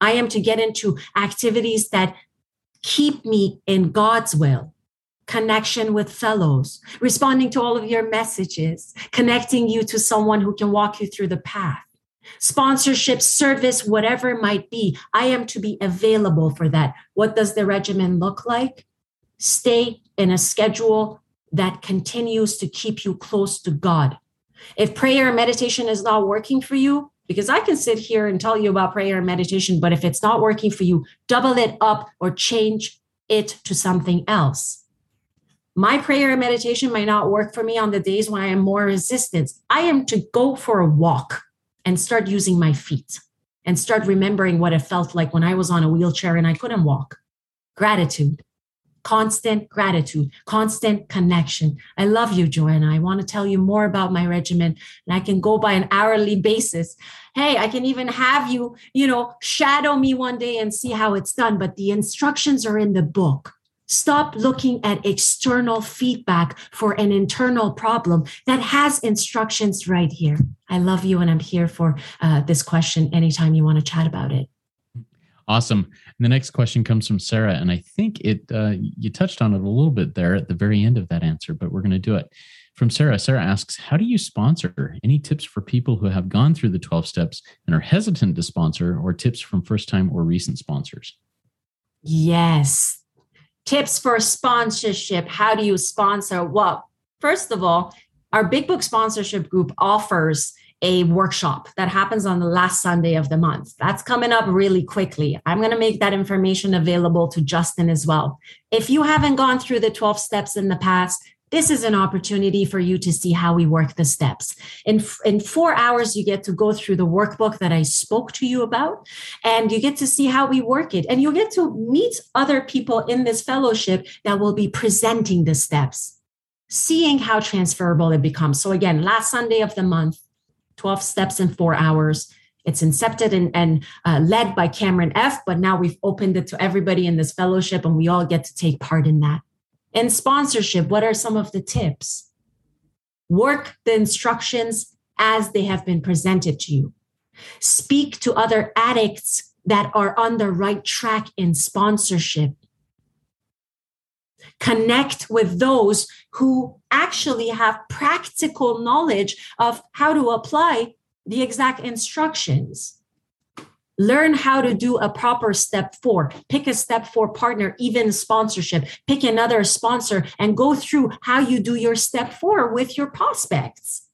I am to get into activities that keep me in God's will. Connection with fellows, responding to all of your messages, connecting you to someone who can walk you through the path, sponsorship, service, whatever it might be. I am to be available for that. What does the regimen look like? Stay in a schedule that continues to keep you close to God. If prayer and meditation is not working for you, because I can sit here and tell you about prayer and meditation, but if it's not working for you, double it up or change it to something else. My prayer and meditation might not work for me on the days when I am more resistant. I am to go for a walk and start using my feet and start remembering what it felt like when I was on a wheelchair and I couldn't walk. Gratitude, constant gratitude, constant connection. I love you, Joanna. I want to tell you more about my regimen, and I can go by an hourly basis. Hey, I can even have you, you know, shadow me one day and see how it's done. But the instructions are in the book. Stop looking at external feedback for an internal problem that has instructions right here. I love you, and I'm here for uh, this question anytime you want to chat about it. Awesome. And the next question comes from Sarah, and I think it uh, you touched on it a little bit there at the very end of that answer, but we're going to do it. From Sarah, Sarah asks, how do you sponsor? Any tips for people who have gone through the twelve steps and are hesitant to sponsor, or tips from first-time or recent sponsors? Yes. Tips for sponsorship. How do you sponsor? Well, first of all, our Big Book Sponsorship Group offers a workshop that happens on the last Sunday of the month. That's coming up really quickly. I'm going to make that information available to Justin as well. If you haven't gone through the twelve steps in the past, this is an opportunity for you to see how we work the steps. In, in four hours, you get to go through the workbook that I spoke to you about, and you get to see how we work it. And you get to meet other people in this fellowship that will be presenting the steps, seeing how transferable it becomes. So again, last Sunday of the month, twelve steps in four hours. It's incepted and, and uh, led by Cameron F., but now we've opened it to everybody in this fellowship and we all get to take part in that. And sponsorship, what are some of the tips? Work the instructions as they have been presented to you. Speak to other addicts that are on the right track in sponsorship. Connect with those who actually have practical knowledge of how to apply the exact instructions. Learn how to do a proper step four. Pick a step four partner, even sponsorship. Pick another sponsor and go through how you do your step four with your prospects.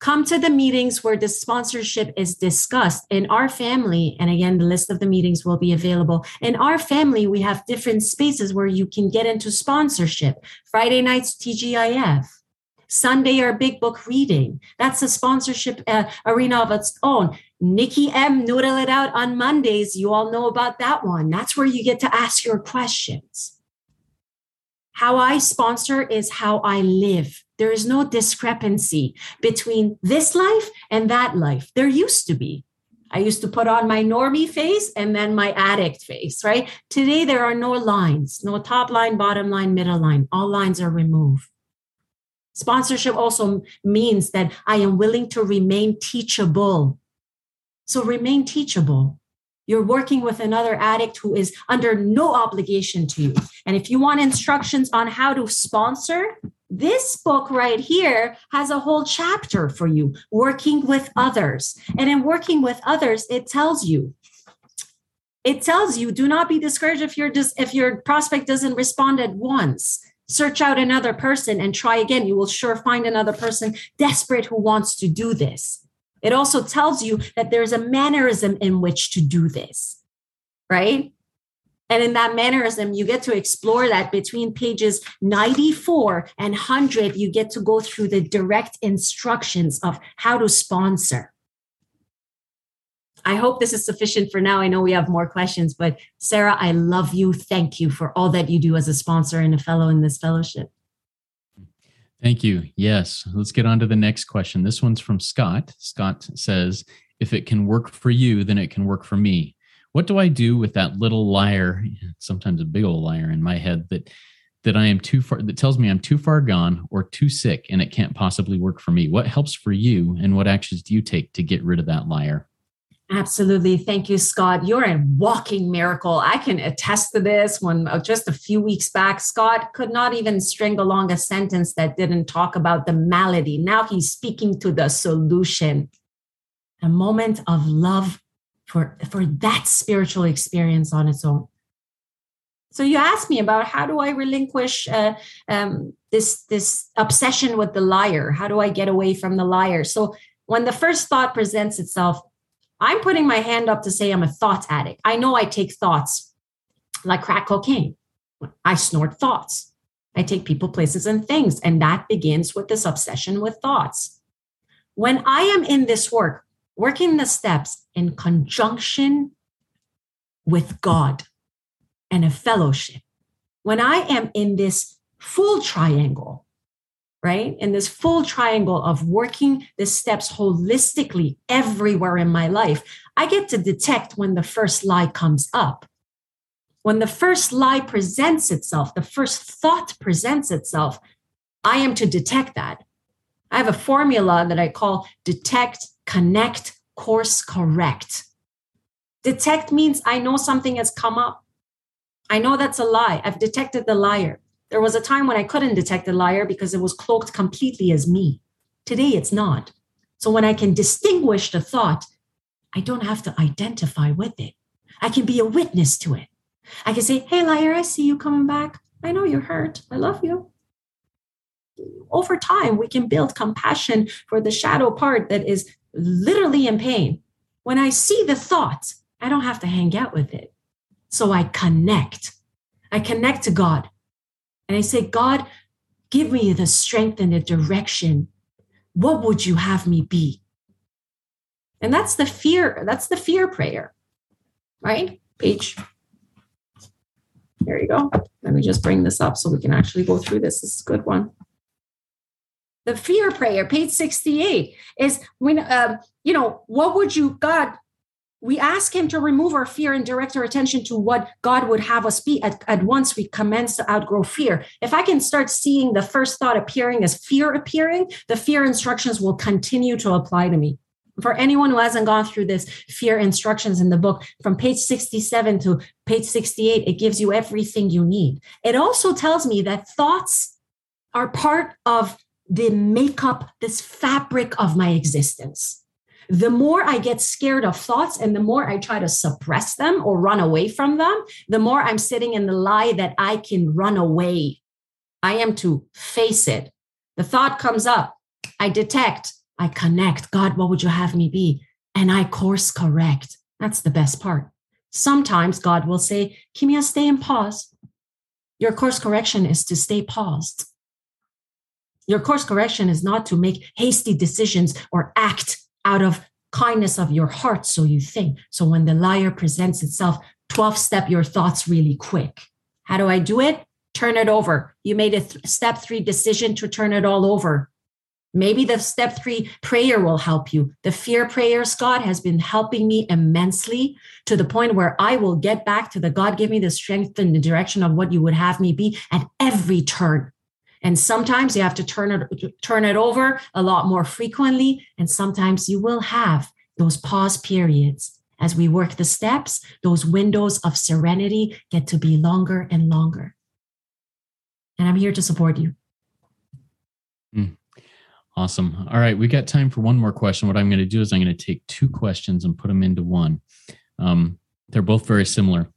Come to the meetings where the sponsorship is discussed. In our family, and again, the list of the meetings will be available. In our family, we have different spaces where you can get into sponsorship. Friday nights, T G I F. Sunday, our big book reading. That's a sponsorship uh, arena of its own. Nikki M. Noodle It Out on Mondays. You all know about that one. That's where you get to ask your questions. How I sponsor is how I live. There is no discrepancy between this life and that life. There used to be. I used to put on my normie face and then my addict face, right? Today, there are no lines, no top line, bottom line, middle line. All lines are removed. Sponsorship also means that I am willing to remain teachable. So remain teachable. You're working with another addict who is under no obligation to you. And if you want instructions on how to sponsor, this book right here has a whole chapter for you, working with others. And in working with others, it tells you, it tells you, do not be discouraged if your if your prospect doesn't respond at once. Search out another person and try again. You will sure find another person desperate who wants to do this. It also tells you that there's a mannerism in which to do this, right? And in that mannerism, you get to explore that between pages ninety-four and one hundred. You get to go through the direct instructions of how to sponsor. I hope this is sufficient for now. I know we have more questions, but Sarah, I love you. Thank you for all that you do as a sponsor and a fellow in this fellowship. Thank you. Yes. Let's get on to the next question. This one's from Scott. Scott says, if it can work for you, then it can work for me. What do I do with that little liar, sometimes a big old liar in my head, that that I am too far, that tells me I'm too far gone or too sick and it can't possibly work for me? What helps for you and what actions do you take to get rid of that liar? Absolutely. Thank you, Scott. You're a walking miracle. I can attest to this. When uh, just a few weeks back, Scott could not even string along a sentence that didn't talk about the malady. Now he's speaking to the solution. A moment of love for, for that spiritual experience on its own. So you asked me about how do I relinquish uh, um, this, this obsession with the liar? How do I get away from the liar? So when the first thought presents itself, I'm putting my hand up to say I'm a thought addict. I know I take thoughts like crack cocaine. I snort thoughts. I take people, places, and things. And that begins with this obsession with thoughts. When I am in this work, working the steps in conjunction with God and a fellowship, when I am in this full triangle, right? In this full triangle of working the steps holistically everywhere in my life, I get to detect when the first lie comes up. When the first lie presents itself, the first thought presents itself, I am to detect that. I have a formula that I call detect, connect, course correct. Detect means I know something has come up. I know that's a lie. I've detected the liar. There was a time when I couldn't detect a liar because it was cloaked completely as me. Today, it's not. So when I can distinguish the thought, I don't have to identify with it. I can be a witness to it. I can say, hey, liar, I see you coming back. I know you're hurt. I love you. Over time, we can build compassion for the shadow part that is literally in pain. When I see the thought, I don't have to hang out with it. So I connect. I connect to God. And I say, God, give me the strength and the direction. What would you have me be? And that's the fear. That's the fear prayer, right? Page. There you go. Let me just bring this up so we can actually go through this. This is a good one. The fear prayer, page sixty-eight, is when, um, you know, what would you, God, we ask him to remove our fear and direct our attention to what God would have us be at, at once we commence to outgrow fear. If I can start seeing the first thought appearing as fear appearing, the fear instructions will continue to apply to me. For anyone who hasn't gone through this fear instructions in the book, from page sixty-seven to page sixty-eight, it gives you everything you need. It also tells me that thoughts are part of the makeup, this fabric of my existence. The more I get scared of thoughts and the more I try to suppress them or run away from them, the more I'm sitting in the lie that I can run away. I am to face it. The thought comes up. I detect. I connect. God, what would you have me be? And I course correct. That's the best part. Sometimes God will say, Kimia, stay and pause. Your course correction is to stay paused. Your course correction is not to make hasty decisions or act out of kindness of your heart, so you think. So when the liar presents itself, twelve-step your thoughts really quick. How do I do it? Turn it over. You made a th- step three decision to turn it all over. Maybe the step three prayer will help you. The fear prayers, God, has been helping me immensely to the point where I will get back to the God, give me the strength and the direction of what you would have me be at every turn. And sometimes you have to turn it, turn it over a lot more frequently. And sometimes you will have those pause periods. As we work the steps, those windows of serenity get to be longer and longer. And I'm here to support you. Mm. Awesome. All right. We got time for one more question. What I'm going to do is I'm going to take two questions and put them into one. Um, they're both very similar.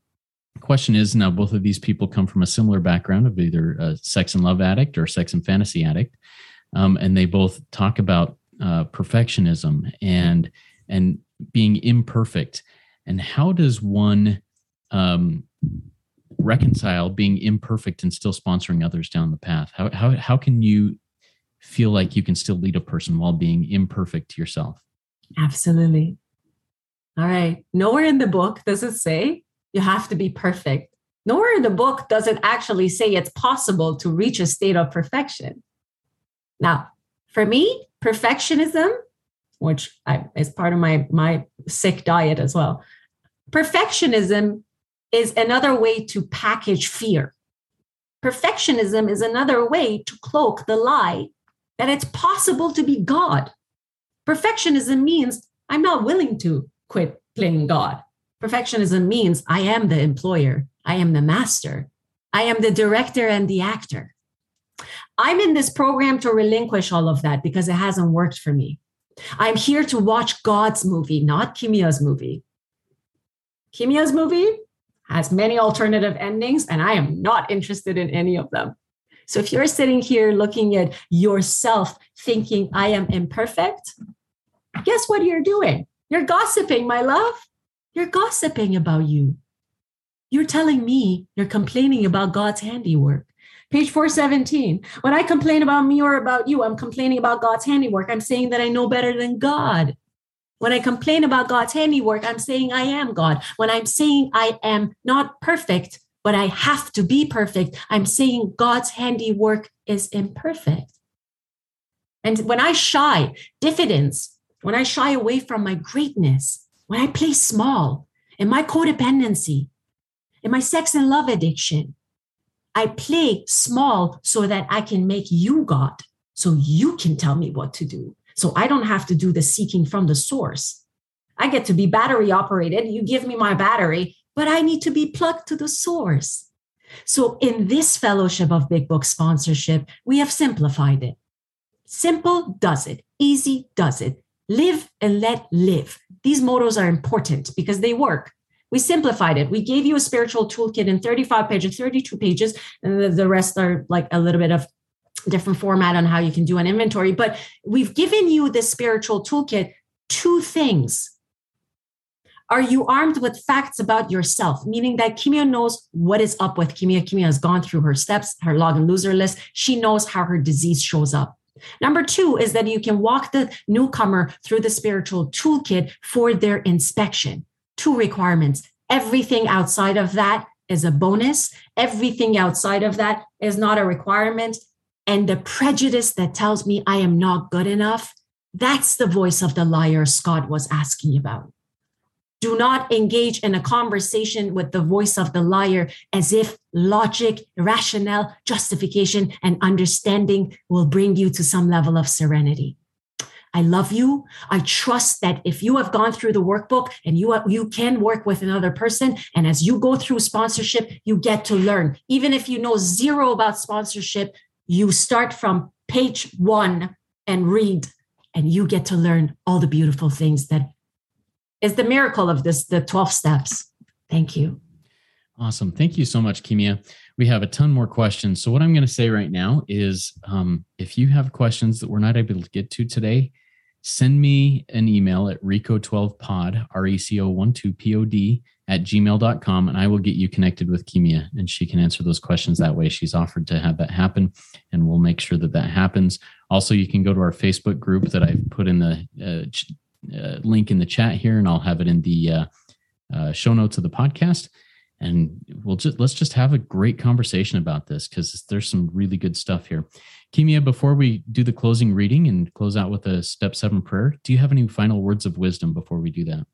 Question is, now both of these people come from a similar background of either a sex and love addict or sex and fantasy addict. Um, and they both talk about uh, perfectionism and, and being imperfect. And how does one um, reconcile being imperfect and still sponsoring others down the path? How, how, how can you feel like you can still lead a person while being imperfect yourself? Absolutely. All right. Nowhere in the book does it say you have to be perfect. Nowhere in the book does it actually say it's possible to reach a state of perfection. Now, for me, perfectionism, which I, is part of my, my sick diet as well, perfectionism is another way to package fear. Perfectionism is another way to cloak the lie that it's possible to be God. Perfectionism means I'm not willing to quit playing God. Perfectionism means I am the employer. I am the master. I am the director and the actor. I'm in this program to relinquish all of that because it hasn't worked for me. I'm here to watch God's movie, not Kimia's movie. Kimia's movie has many alternative endings, and I am not interested in any of them. So if you're sitting here looking at yourself thinking I am imperfect, guess what you're doing? You're gossiping, my love. You're gossiping about you. You're telling me you're complaining about God's handiwork. Page four seventeen, when I complain about me or about you, I'm complaining about God's handiwork. I'm saying that I know better than God. When I complain about God's handiwork, I'm saying I am God. When I'm saying I am not perfect, but I have to be perfect, I'm saying God's handiwork is imperfect. And when I shy, diffidence, when I shy away from my greatness, when I play small, in my codependency, in my sex and love addiction, I play small so that I can make you God, so you can tell me what to do. So I don't have to do the seeking from the source. I get to be battery operated. You give me my battery, but I need to be plugged to the source. So in this fellowship of Big Book Sponsorship, we have simplified it. Simple does it. Easy does it. Live and let live. These mottos are important because they work. We simplified it. We gave you a spiritual toolkit in thirty-five pages, thirty-two pages, and the rest are like a little bit of different format on how you can do an inventory. But we've given you this spiritual toolkit, two things. Are you armed with facts about yourself? Meaning that Kimia knows what is up with Kimia. Kimia has gone through her steps, her log and loser list. She knows how her disease shows up. Number two is that you can walk the newcomer through the spiritual toolkit for their inspection. Two requirements. Everything outside of that is a bonus. Everything outside of that is not a requirement. and the prejudice that tells me I am not good enough, that's the voice of the liar Scott was asking about. Do not engage in a conversation with the voice of the liar as if logic, rationale, justification, and understanding will bring you to some level of serenity. I love you. I trust that if you have gone through the workbook and you, you can work with another person, and as you go through sponsorship, you get to learn. Even if you know zero about sponsorship, you start from page one and read, and you get to learn all the beautiful things that is the miracle of this, the twelve steps. Thank you. Awesome. Thank you so much, Kimia. We have a ton more questions. So what I'm going to say right now is um, if you have questions that we're not able to get to today, send me an email at rico twelve pod, R E C O one two P O D at gmail dot com, and I will get you connected with Kimia, and she can answer those questions that way. She's offered to have that happen, and we'll make sure that that happens. Also, you can go to our Facebook group that I've put in the uh, ch- uh, link in the chat here, and I'll have it in the uh, uh, show notes of the podcast. And we'll just, let's just have a great conversation about this, because there's some really good stuff here. Kimia, before we do the closing reading and close out with a step seven prayer, do you have any final words of wisdom before we do that?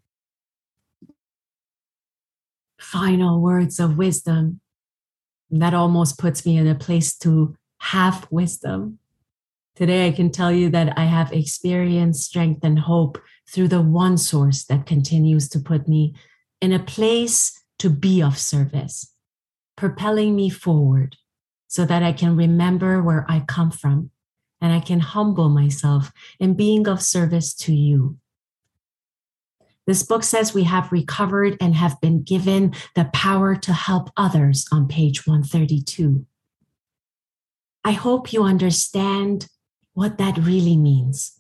Final words of wisdom. That almost puts me in a place to have wisdom. Today, I can tell you that I have experience, strength, and hope through the one source that continues to put me in a place to be of service, propelling me forward so that I can remember where I come from and I can humble myself in being of service to you. This book says we have recovered and have been given the power to help others on page one thirty-two. I hope you understand what that really means.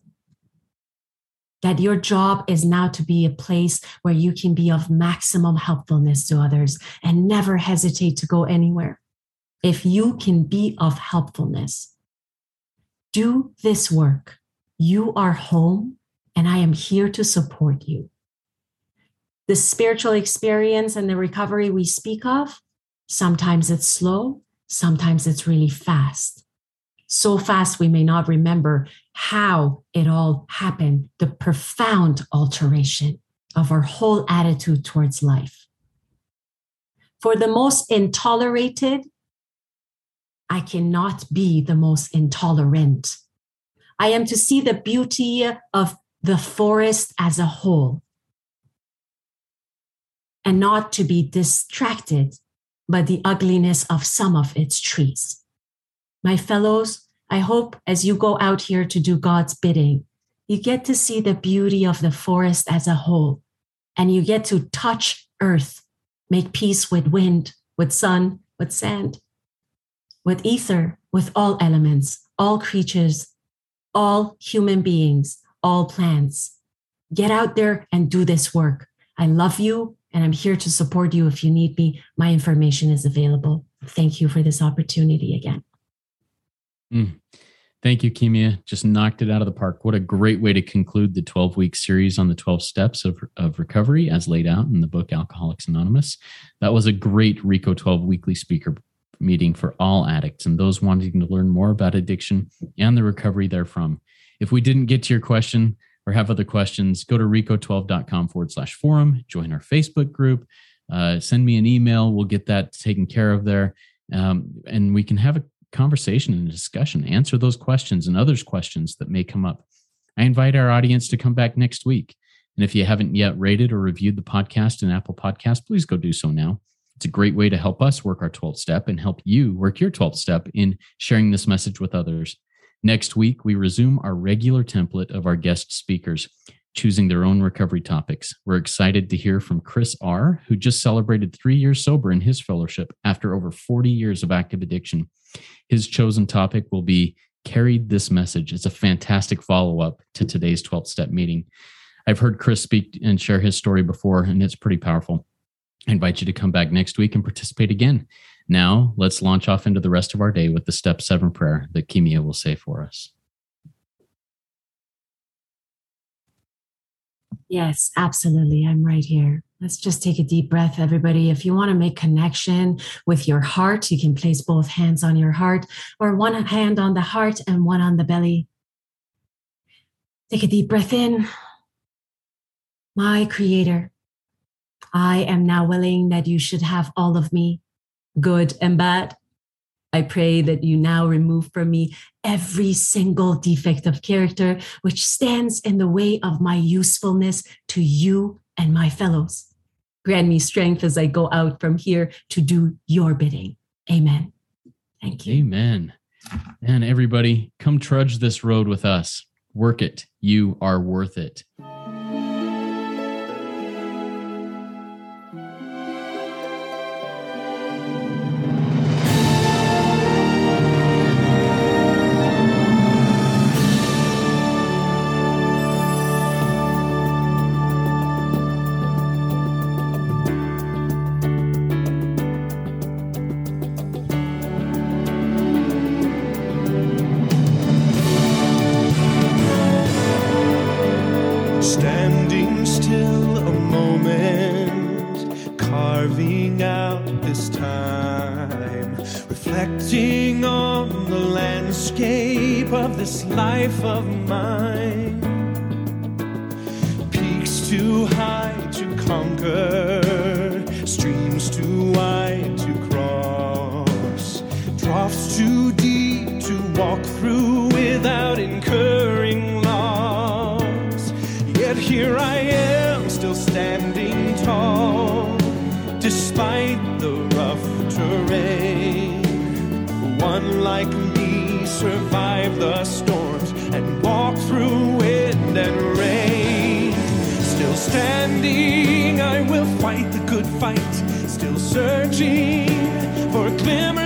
That your job is now to be a place where you can be of maximum helpfulness to others and never hesitate to go anywhere. If you can be of helpfulness, do this work. You are home, and I am here to support you. The spiritual experience and the recovery we speak of, sometimes it's slow, sometimes it's really fast. So fast we may not remember how it all happened, the profound alteration of our whole attitude towards life. For the most intolerated, I cannot be the most intolerant. I am to see the beauty of the forest as a whole and not to be distracted by the ugliness of some of its trees. My fellows, I hope as you go out here to do God's bidding, you get to see the beauty of the forest as a whole, and you get to touch earth, make peace with wind, with sun, with sand, with ether, with all elements, all creatures, all human beings, all plants. Get out there and do this work. I love you, and I'm here to support you if you need me. My information is available. Thank you for this opportunity again. Mm. Thank you, Kimia. Just knocked it out of the park. What a great way to conclude the twelve-week series on the twelve steps of, of recovery as laid out in the book Alcoholics Anonymous. That was a great Rico twelve weekly speaker meeting for all addicts and those wanting to learn more about addiction and the recovery therefrom. If we didn't get to your question or have other questions, go to rico twelve dot com forward slash forum, join our Facebook group, uh, send me an email. We'll get that taken care of there. Um, and we can have a conversation and discussion, answer those questions and others' questions that may come up. I invite our audience to come back next week. And if you haven't yet rated or reviewed the podcast in Apple Podcasts, please go do so now. It's a great way to help us work our twelfth step and help you work your twelfth step in sharing this message with others. Next week, we resume our regular template of our guest speakers, choosing their own recovery topics. We're excited to hear from Chris R., who just celebrated three years sober in his fellowship after over forty years of active addiction. His chosen topic will be Carried This Message. It's a fantastic follow-up to today's twelve-step meeting. I've heard Chris speak and share his story before, and it's pretty powerful. I invite you to come back next week and participate again. Now, let's launch off into the rest of our day with the Step seven prayer that Kimia will say for us. Yes, absolutely. I'm right here. Let's just take a deep breath, everybody. If you want to make connection with your heart, you can place both hands on your heart, or one hand on the heart and one on the belly. Take a deep breath in. My Creator, I am now willing that you should have all of me, good and bad. I pray that you now remove from me every single defect of character which stands in the way of my usefulness to you and my fellows. Grant me strength as I go out from here to do your bidding. Amen. Thank you. Amen. And everybody, come trudge this road with us. Work it. You are worth it. Standing, I will fight the good fight, still searching for a glimmer.